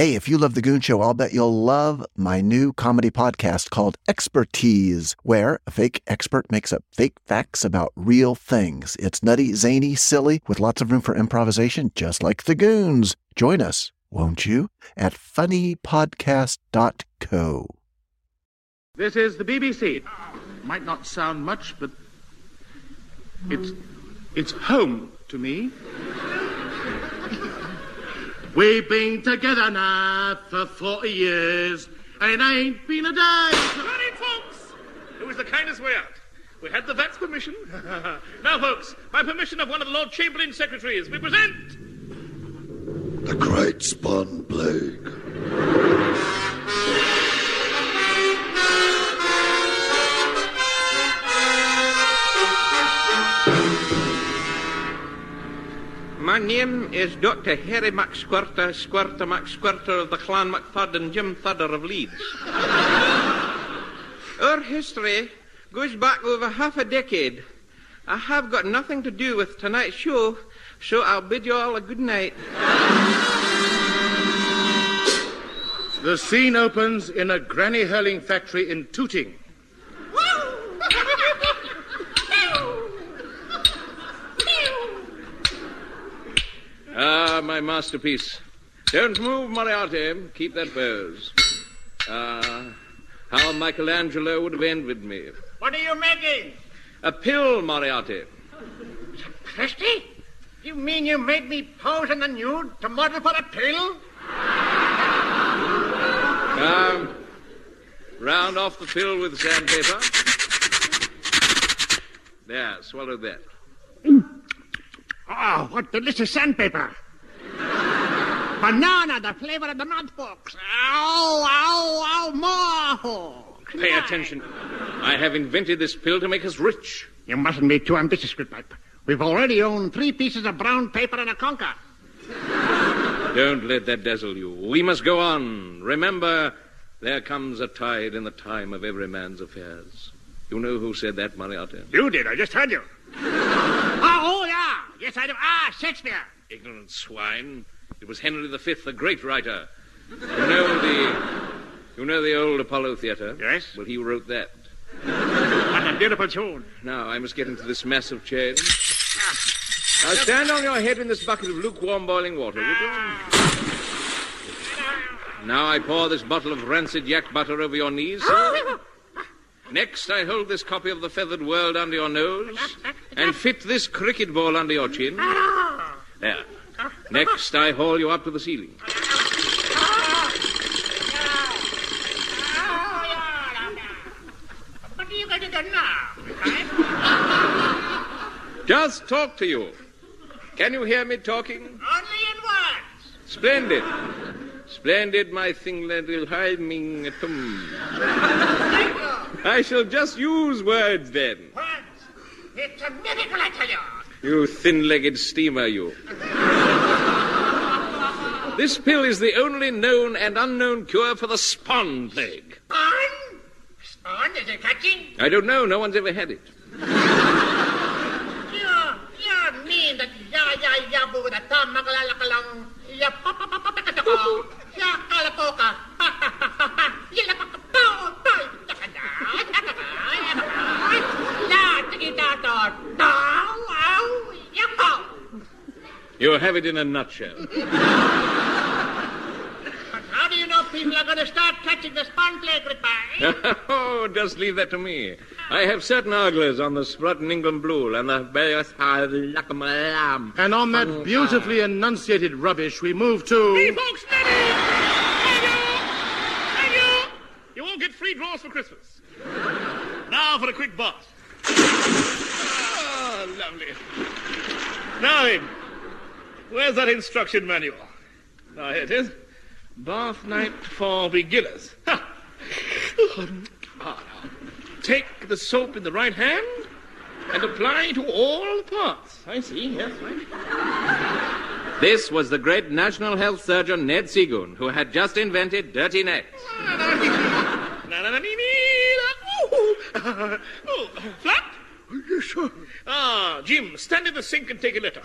Hey, if you love The Goon Show, I'll bet you'll love my new comedy podcast called Expertise, where a fake expert makes up fake facts about real things. It's nutty, zany, silly, with lots of room for improvisation, just like The Goons. Join us, won't you, at funnypodcast.co. This is the BBC. Might not sound much, but it's home to me. We've been together now for 40 years, and ain't been a day. Hurry, folks! It was the kindest way out. We had the vet's permission. Now, folks, by permission of one of the Lord Chamberlain's secretaries, we present... The Great Spawn Plague. My name is Dr. Harry McSquirter, Squirter McSquirter of the Clan McFudd and Jim Thudder of Leeds. Our history goes back over half a decade. I have got nothing to do with tonight's show, so I'll bid you all a good night. The scene opens in a granny-hurling factory in Tooting. Ah, my masterpiece. Don't move, Mariette. Keep that pose. Ah, how Michelangelo would have envied me. What are you making? A pill, Mariette. Christie? You mean you made me pose in the nude to model for a pill? Round off the pill with sandpaper. There, swallow that. Oh, what delicious sandpaper. Banana, the flavor of the mud, folks. Ow, ow, ow, more. Pay attention. I have invented this pill to make us rich. You mustn't be too ambitious, Scritpipe. We've already owned 3 pieces of brown paper and a conker. Don't let that dazzle you. We must go on. Remember, there comes a tide in the time of every man's affairs. You know who said that, Marietta? You did. I just heard you. Yes, I do. Ah, Shakespeare. Ignorant swine. It was Henry V, the great writer. You know the old Apollo theatre? Yes. Well, he wrote that. What a beautiful tune. Now, I must get into this mass of change. Now, stand on your head in this bucket of lukewarm boiling water, will you? Now I pour this bottle of rancid yak butter over your knees. Next, I hold this copy of The Feathered World under your nose and fit this cricket ball under your chin. There. Next, I haul you up to the ceiling. What are you going to do now? Just talk to you. Can you hear me talking? Only in words. Splendid. Splendid, my thing, little hymning tum. I shall just use words, then. Words? It's a miracle, I tell you. You thin-legged steamer, you. This pill is the only known and unknown cure for the spawn plague. Spawn? Spawn? Is it catching? I don't know. No one's ever had it. You mean that ya-ya-yabu with a tam-magalalakalong ya-pa-pa-pa-pa-pa-ka-ta-ko ya-ka-la-po-ka-pa-pa-pa-pa ya-la-pa-pa-pa-pa-pa. You have it in a nutshell. But how do you know people are going to start catching the spawn plague, goodbye? Oh, just leave that to me. I have certain oglers on the Sprut and England Blue and the various Lacamalam. And on that beautifully enunciated rubbish, we move to... Me, folks, Neddy! You all get free draws for Christmas. Now for a quick bath. Oh, lovely. Now, then, where's that instruction manual? Now, here it is. Bath night for beginners. Ha! Take the soap in the right hand and apply to all parts. I see, yes, right. This was the great National Health Surgeon Ned Seagoon, who had just invented Dirty Nets. Flap? Yes, sir. Ah, Jim, stand in the sink and take a letter.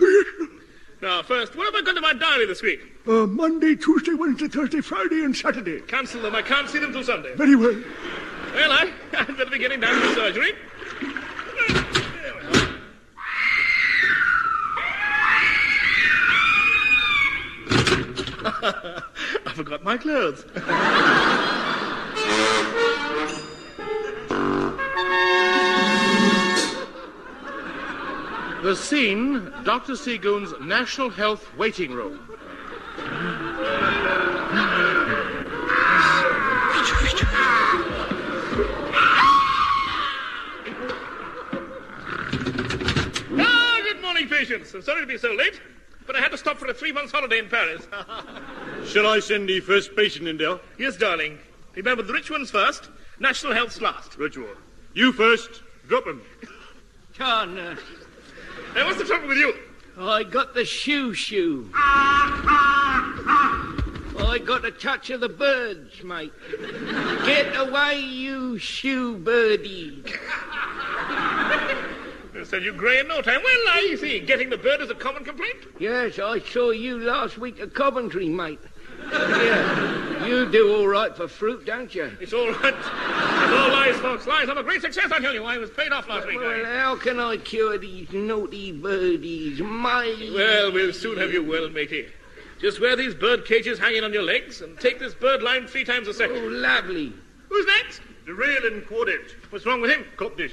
Now, first, what have I got in my diary this week? Monday, Tuesday, Wednesday, Thursday, Friday, and Saturday. Cancel them. I can't see them till Sunday. Very well. Well, I'd better be getting down to the surgery. I forgot my clothes. The scene, Dr. Seagoon's National Health Waiting Room. Ah, good morning, patients. I'm sorry to be so late, but I had to stop for a 3-month holiday in Paris. Shall I send the first patient in, Dell? Yes, darling. Remember, the rich ones first, national health's last. Rich one. You first, drop him. Oh, no. Hey, what's the trouble with you? Oh, I got the shoe. Oh, I got a touch of the birds, mate. Get away, you shoe birdie. So you grey in no time. Well, now you see, getting the bird is a common complaint. Yes, I saw you last week at Coventry, mate. Yeah, you do all right for fruit, don't you? It's all right. It's all lies, folks, lies. I'm a great success, I tell you. I was paid off last week. Well, how can I cure these naughty birdies, mate? Well, we'll soon have you well, matey. Just wear these bird cages hanging on your legs and take this bird line 3 times a second. Oh, lovely. Who's next? The Drillin' Quartet. What's wrong with him? Cop dish.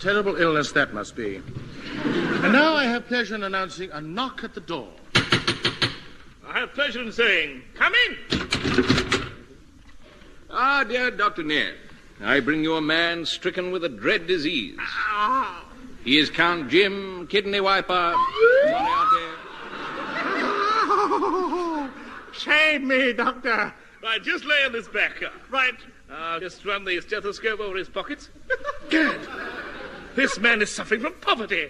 Terrible illness that must be. And now I have pleasure in announcing a knock at the door. I have pleasure in saying, come in. Ah, dear Dr. Nick, I bring you a man stricken with a dread disease. Ah. He is Count Jim, kidney wiper. Mariette. Oh, save me, Doctor. Right, just lay on his back. Right. I'll just run the stethoscope over his pockets. Good. This man is suffering from poverty.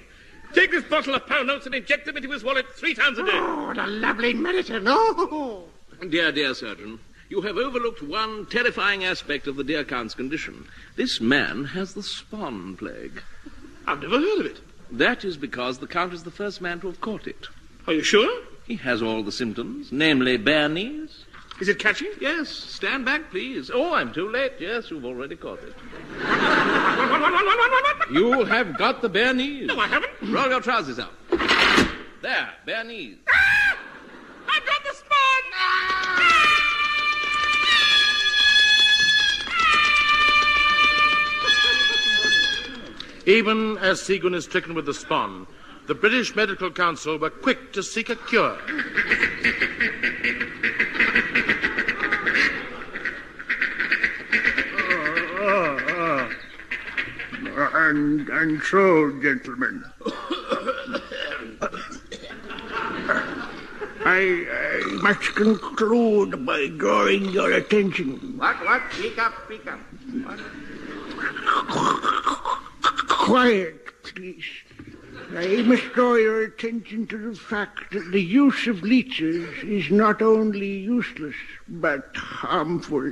Take this bottle of pound notes and inject them into his wallet 3 times a day. Oh, what a lovely medicine. Oh. Dear surgeon, you have overlooked one terrifying aspect of the dear Count's condition. This man has the spawn plague. I've never heard of it. That is because the Count is the first man to have caught it. Are you sure? He has all the symptoms, namely bare knees, Is it catching? Yes. Stand back, please. Oh, I'm too late. Yes, you've already caught it. You have got the bare knees. No, I haven't. Roll your trousers up. There, bare knees. Ah! I've got the spot! Ah! Even as Seagoon is stricken with the spawn, the British Medical Council were quick to seek a cure. And so, gentlemen, I must conclude by drawing your attention. What? Speak up. What? Quiet, please. I must draw your attention to the fact that the use of leeches is not only useless, but harmful.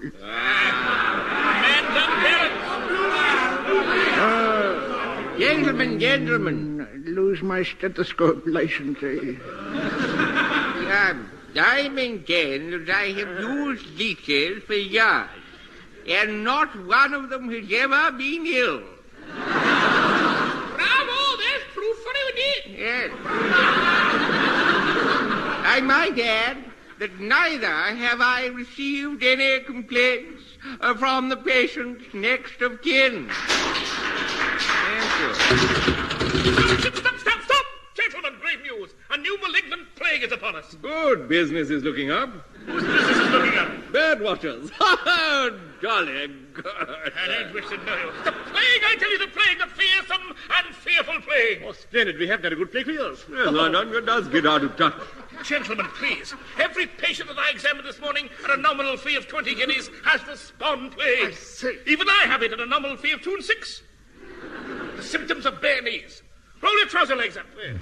Gentlemen. I lose my stethoscope license, eh? I maintain that I have used leeches for years, and not one of them has ever been ill. Bravo, that's proof for it. Yes. I might add that neither have I received any complaints from the patient's next of kin. Thank you. Stop! Gentlemen, grave news. A new malignant plague is upon us. Good. Business is looking up. Whose business is looking up? Bird watchers. Oh, golly good. I don't wish to know you. The plague, I tell you, the plague, the fearsome and fearful plague. Oh, splendid. We haven't had a good plague for years. Yes, London does get out of touch. Gentlemen, please. Every patient that I examined this morning at a nominal fee of 20 guineas has the spawn plague. I see. Even I have it at a nominal fee of 2 and 6. The symptoms of bare knees. Roll your trouser legs up. There.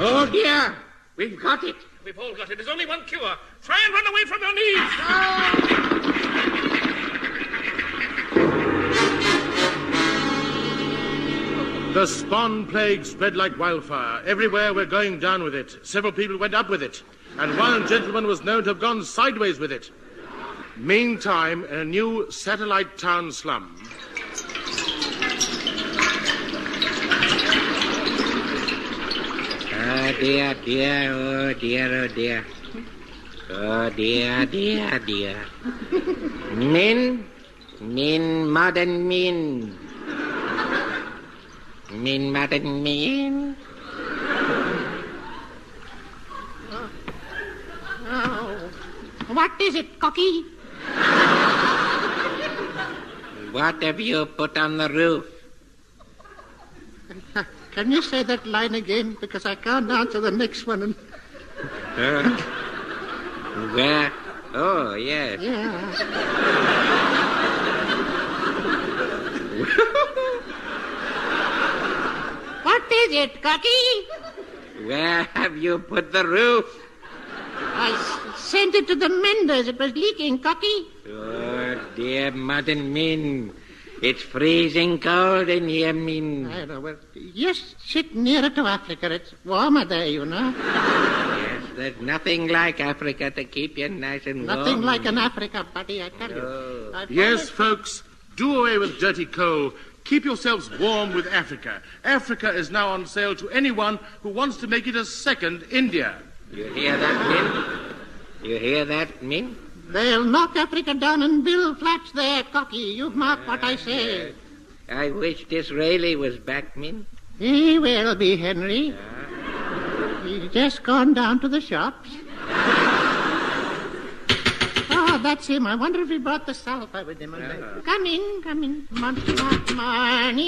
Oh, dear. We've got it. We've all got it. There's only one cure. Try and run away from your knees. Oh. The spawn plague spread like wildfire. Everywhere we're going down with it. Several people went up with it. And one gentleman was known to have gone sideways with it. Meantime, in a new satellite town slum. Oh, dear. Min, modern min. Oh. What is it, Cocky? What have you put on the roof? Can you say that line again? Because I can't answer the next one. Where? Oh, yes. Yeah. What is it, Cocky? Where have you put the roof? I sent it to the menders. It was leaking, Cocky. Oh, dear Madam Min. It's freezing cold in here, Min. I know. Well, just sit nearer to Africa. It's warmer there, you know. Yes, there's nothing like Africa to keep you nice and warm. Nothing like an Africa, buddy, I tell you. Yes, folks, do away with dirty coal. Keep yourselves warm with Africa. Africa is now on sale to anyone who wants to make it a second India. You hear that, Min? They'll knock Africa down and build flats there, Cocky. You mark what I say. I wish Disraeli was back, Min. He will be, Henry. He's just gone down to the shops. Oh, that's him. I wonder if he brought the salve with him. Come in. Morning.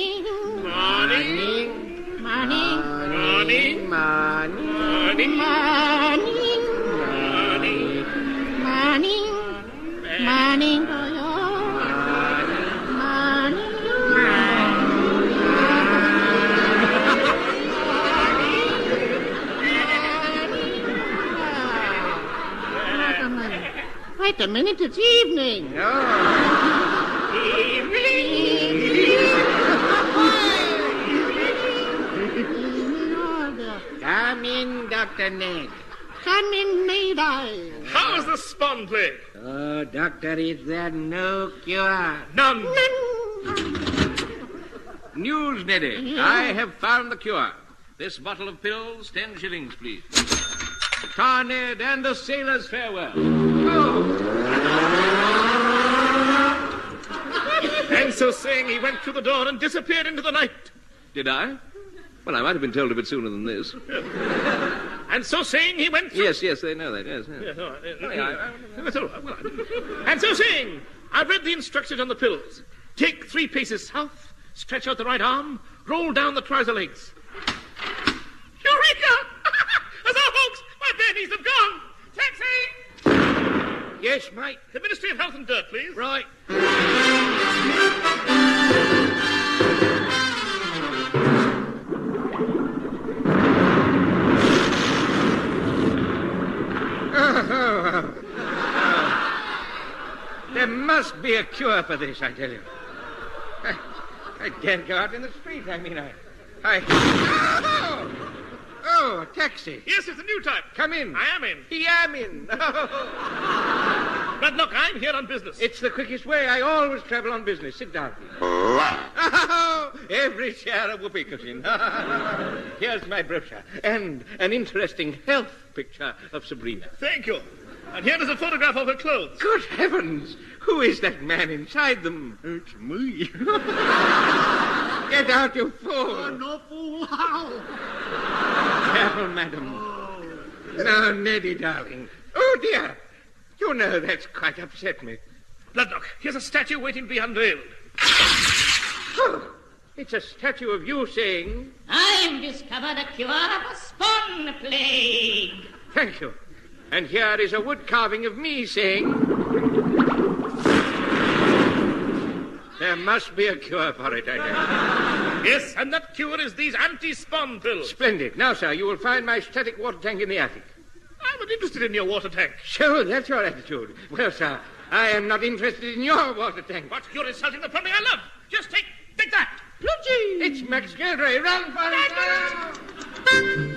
Wait a minute, it's evening. Evening. Come in, Dr. Nick. Come in, may I? How is the spawn plague? Oh, Doctor, is there no cure? None. News, Neddy. Yeah. I have found the cure. This bottle of pills, 10 shillings, please. Tar, Ned, and the sailors' farewell. Oh! And so saying, he went through the door and disappeared into the night. Did I? Well, I might have been told of it sooner than this. And so saying, he went through... Yes, they know that, yes. Yes, all right. That's all right. Well, and so saying, I've read the instructions on the pills. Take 3 paces south, stretch out the right arm, roll down the trouser legs. Eureka! As our folks, my babies have gone! Taxi! Yes, mate? The Ministry of Health and Dirt, please. Right. There must be a cure for this, I tell you. I daren't go out in the street. Oh, a taxi. Yes, it's a new type. Come in. I am in. He am in. Oh. But look, I'm here on business. It's the quickest way. I always travel on business. Sit down. Oh, every share a whoopee cushion. Here's my brochure and an interesting health picture of Sabrina. Thank you. And here is a photograph of her clothes. Good heavens! Who is that man inside them? It's me. Get out, you fool. I'm no fool. How? Careful, madam. Oh. Now, Neddy, darling. Oh, dear. You know, that's quite upset me. Bloodlock, here's a statue waiting to be unveiled. Oh, it's a statue of you saying... I've discovered a cure for spawn plague. Thank you. And here is a wood carving of me saying... There must be a cure for it, I guess. Yes, and that cure is these anti-spawn pills. Splendid. Now, sir, you will find my static water tank in the attic. I'm not interested in your water tank. Sure, that's your attitude. Well, sir, I am not interested in your water tank. But you're insulting the family I love. Just take that. Plutchy! It's Max Geldray. Run for it.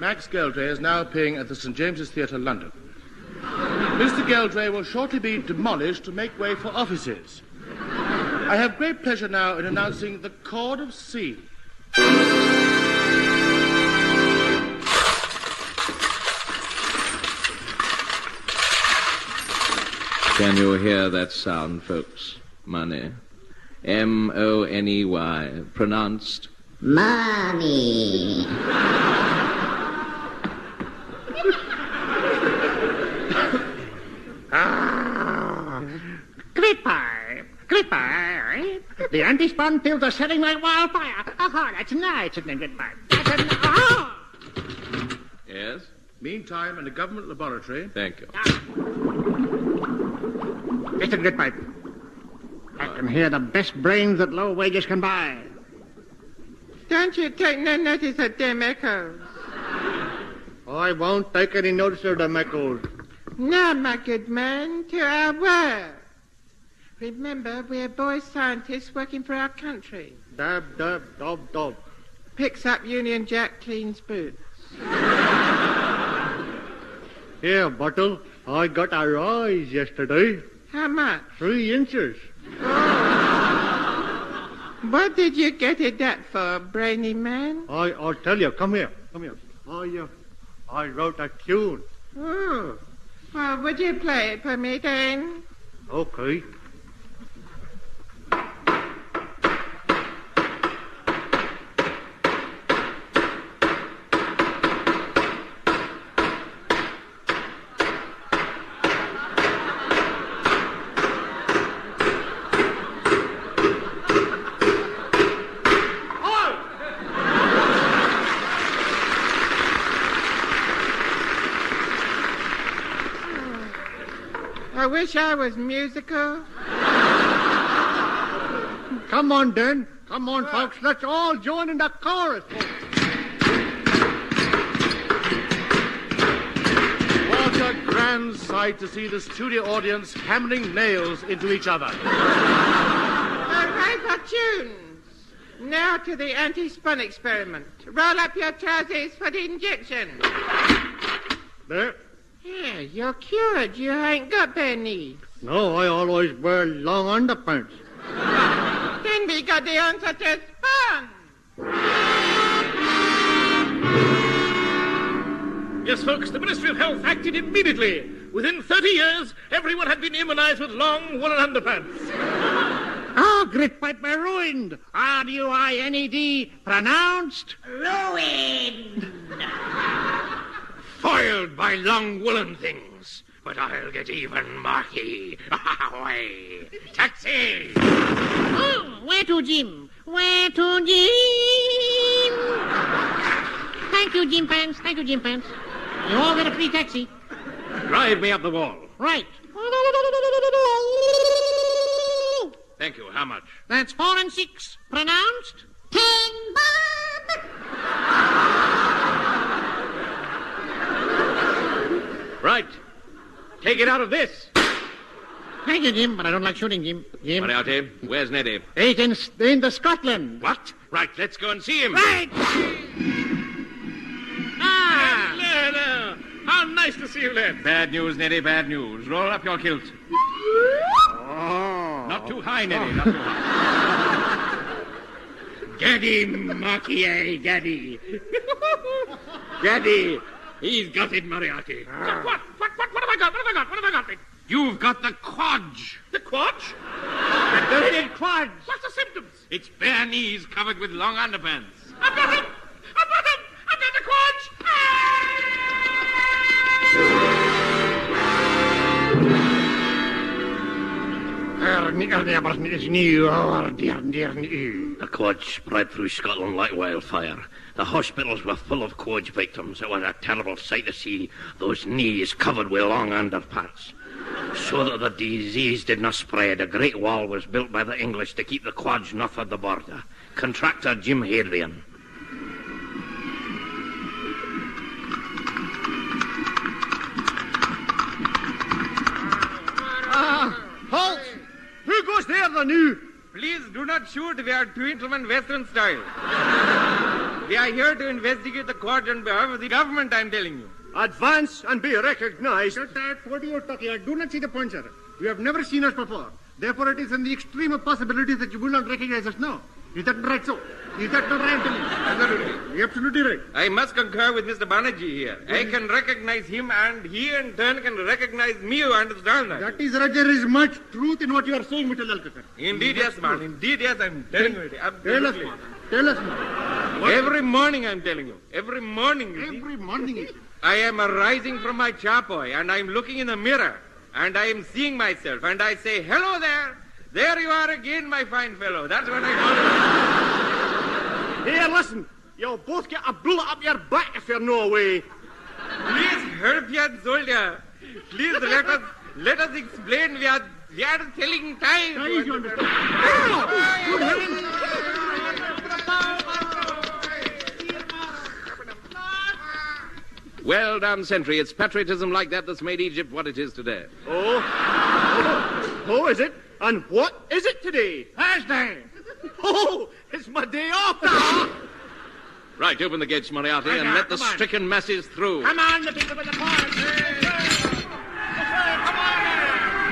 Max Geldray is now appearing at the St. James's Theatre, London. Mr. Geldray will shortly be demolished to make way for offices. I have great pleasure now in announcing the Chord of C. Can you hear that sound, folks? Money. M-O-N-E-Y. Pronounced... Money. Scritpipe. The anti-spawn fields are setting like wildfire. Oh, that's nice, isn't it, Scritpipe? Oh! Yes? Meantime, in the government laboratory... Thank you. Mr. Scritpipe, I can hear the best brains that low wages can buy. Don't you take no notice of them echoes. I won't take any notice of them echoes. Now, my good man, to our work. Remember, we're boy scientists working for our country. Dab, dab, dob, dob. Picks up Union Jack cleans boots. Here, Bottle, I got a rise yesterday. How much? 3 inches. Oh. What did you get it that for, brainy man? I'll tell you. Come here. I wrote a tune. Oh. Well, would you play it for me, then? Okay. I wish I was musical. Come on, then. Come on, folks. Let's all join in the chorus. What a grand sight to see the studio audience hammering nails into each other. All right, for tunes. Now to the anti-spun experiment. Roll up your trousers for the injection. There. Yeah, you're cured. You ain't got bare knees. No, I always wear long underpants. Then we got the answer to spawn. Yes, folks, the Ministry of Health acted immediately. Within 30 years, everyone had been immunized with long woolen underpants. Oh, Scritpipe, we're ruined. R-U-I-N-E-D, pronounced... ruined. Foiled by long woolen things, but I'll get even, Marky. Away, taxi! Oh, where to, Jim? Where to, Jim? Thank you, Jim Pants. Thank you, Jim Pants. You all get a free taxi. Drive me up the wall. Right. Thank you. How much? That's 4 and 6. Pronounced? 10 bob. Right. Take it out of this. Thank you, Jim, but I don't like shooting, Jim. Mariotte, where's Neddy? He's in the Scotland. What? Right, let's go and see him. Right. Ah. Hello. How nice to see you, lad. Bad news, Neddy, bad news. Roll up your kilt. Oh. Not too high, Neddy, not too high. Gaddy, Marquier, Gaddy. Gaddy. He's got it, Mariette. What have I got? What have I got? You've got the quadge. The quadge? The dirty quadge. What's the symptoms? It's bare knees covered with long underpants. I've got him! I've got the quadge! The quadge spread through Scotland like wildfire. The hospitals were full of quadge victims. It was a terrible sight to see those knees covered with long underparts. So that the disease did not spread, a great wall was built by the English to keep the quadge north of the border. Contractor Jim Hadrian. Halt! Who goes there, the new? Please do not shoot. We are gentlemen Western style. We are here to investigate the quadge on behalf of the government, I'm telling you. Advance and be recognized. What are you talking? I do not see the point, sir. You have never seen us before. Therefore, it is in the extreme of possibility that you will not recognize us now. Is that right, sir? Is that not right, Anthony? Absolutely. Absolutely right. I must concur with Mr. Banerjee here. I can recognize him, and he in turn can recognize me, you understand that? That is right. There is much truth in what you are saying, Mr. Lalkar. Indeed, yes, man. Indeed, yes, I'm telling you. Tell us, man. Tell us, man. Every morning I'm telling you. Every morning. Every morning. I am arising from my charpoy, and I'm looking in the mirror, and I am seeing myself, and I say, hello there. There you are again, my fine fellow. That's what I call it. Here, listen. You'll both get a bullet up your back if you're no way. Please help your soldier. Please let us explain. We are telling time. Now you understand. Good heavens. Well done, sentry. It's patriotism like that that's made Egypt what it is today. Oh, is it? And what is it today? Thursday. Oh, it's my day off now. Right, open the gates, Mariette, and let the stricken masses through. Come on, the people with the boys.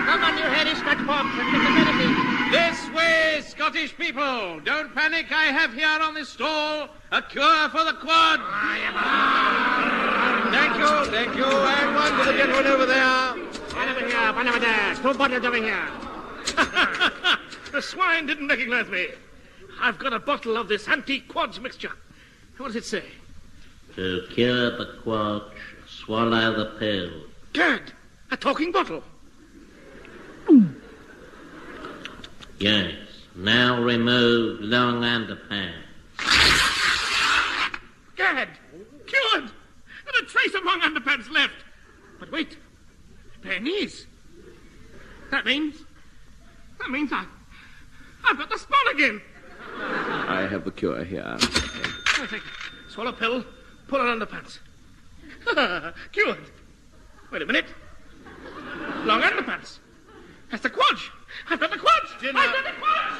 Come on, you hairy Scotch pops and get the medicine. This way, Scottish people. Don't panic. I have here on this stall a cure for the quad. Thank you. And one for the gentleman over there. One over here, one over there. Two bottles over here. The swine didn't recognize me. I've got a bottle of this anti-quadge mixture. What does it say? To cure the quadge, swallow the pill. Gad! A talking bottle. Yes. Now remove long underpants. Gad! Cured! Not a trace of long underpants left. But wait. Bare knees. That means I've got the spot again. I have the cure here. Swallow pill, pull on underpants. Cured. Wait a minute. Long underpants. That's the quadge. I've got the quadge. I've got the quadge.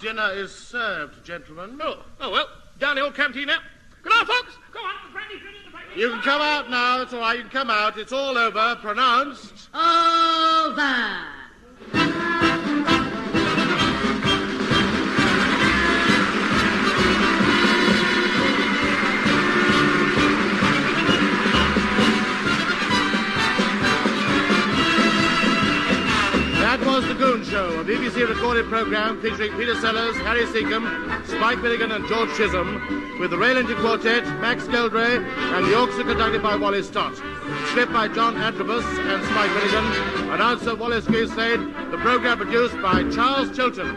Dinner is served, gentlemen. Oh, well. Down the old cantina. Good night, folks. Go on. You can come out now. It's all right. You can come out. It's all over. Pronounced. Over. That was The Goon Show, a BBC recorded programme featuring Peter Sellers, Harry Seacombe, Spike Milligan and George Chisholm, with the Drillin' Quartet, Max Geldray, and the orchestra conducted by Wally Stott. Script by John Antrobus and Spike Milligan, announcer Wallace Gilsade, the programme produced by Charles Chilton.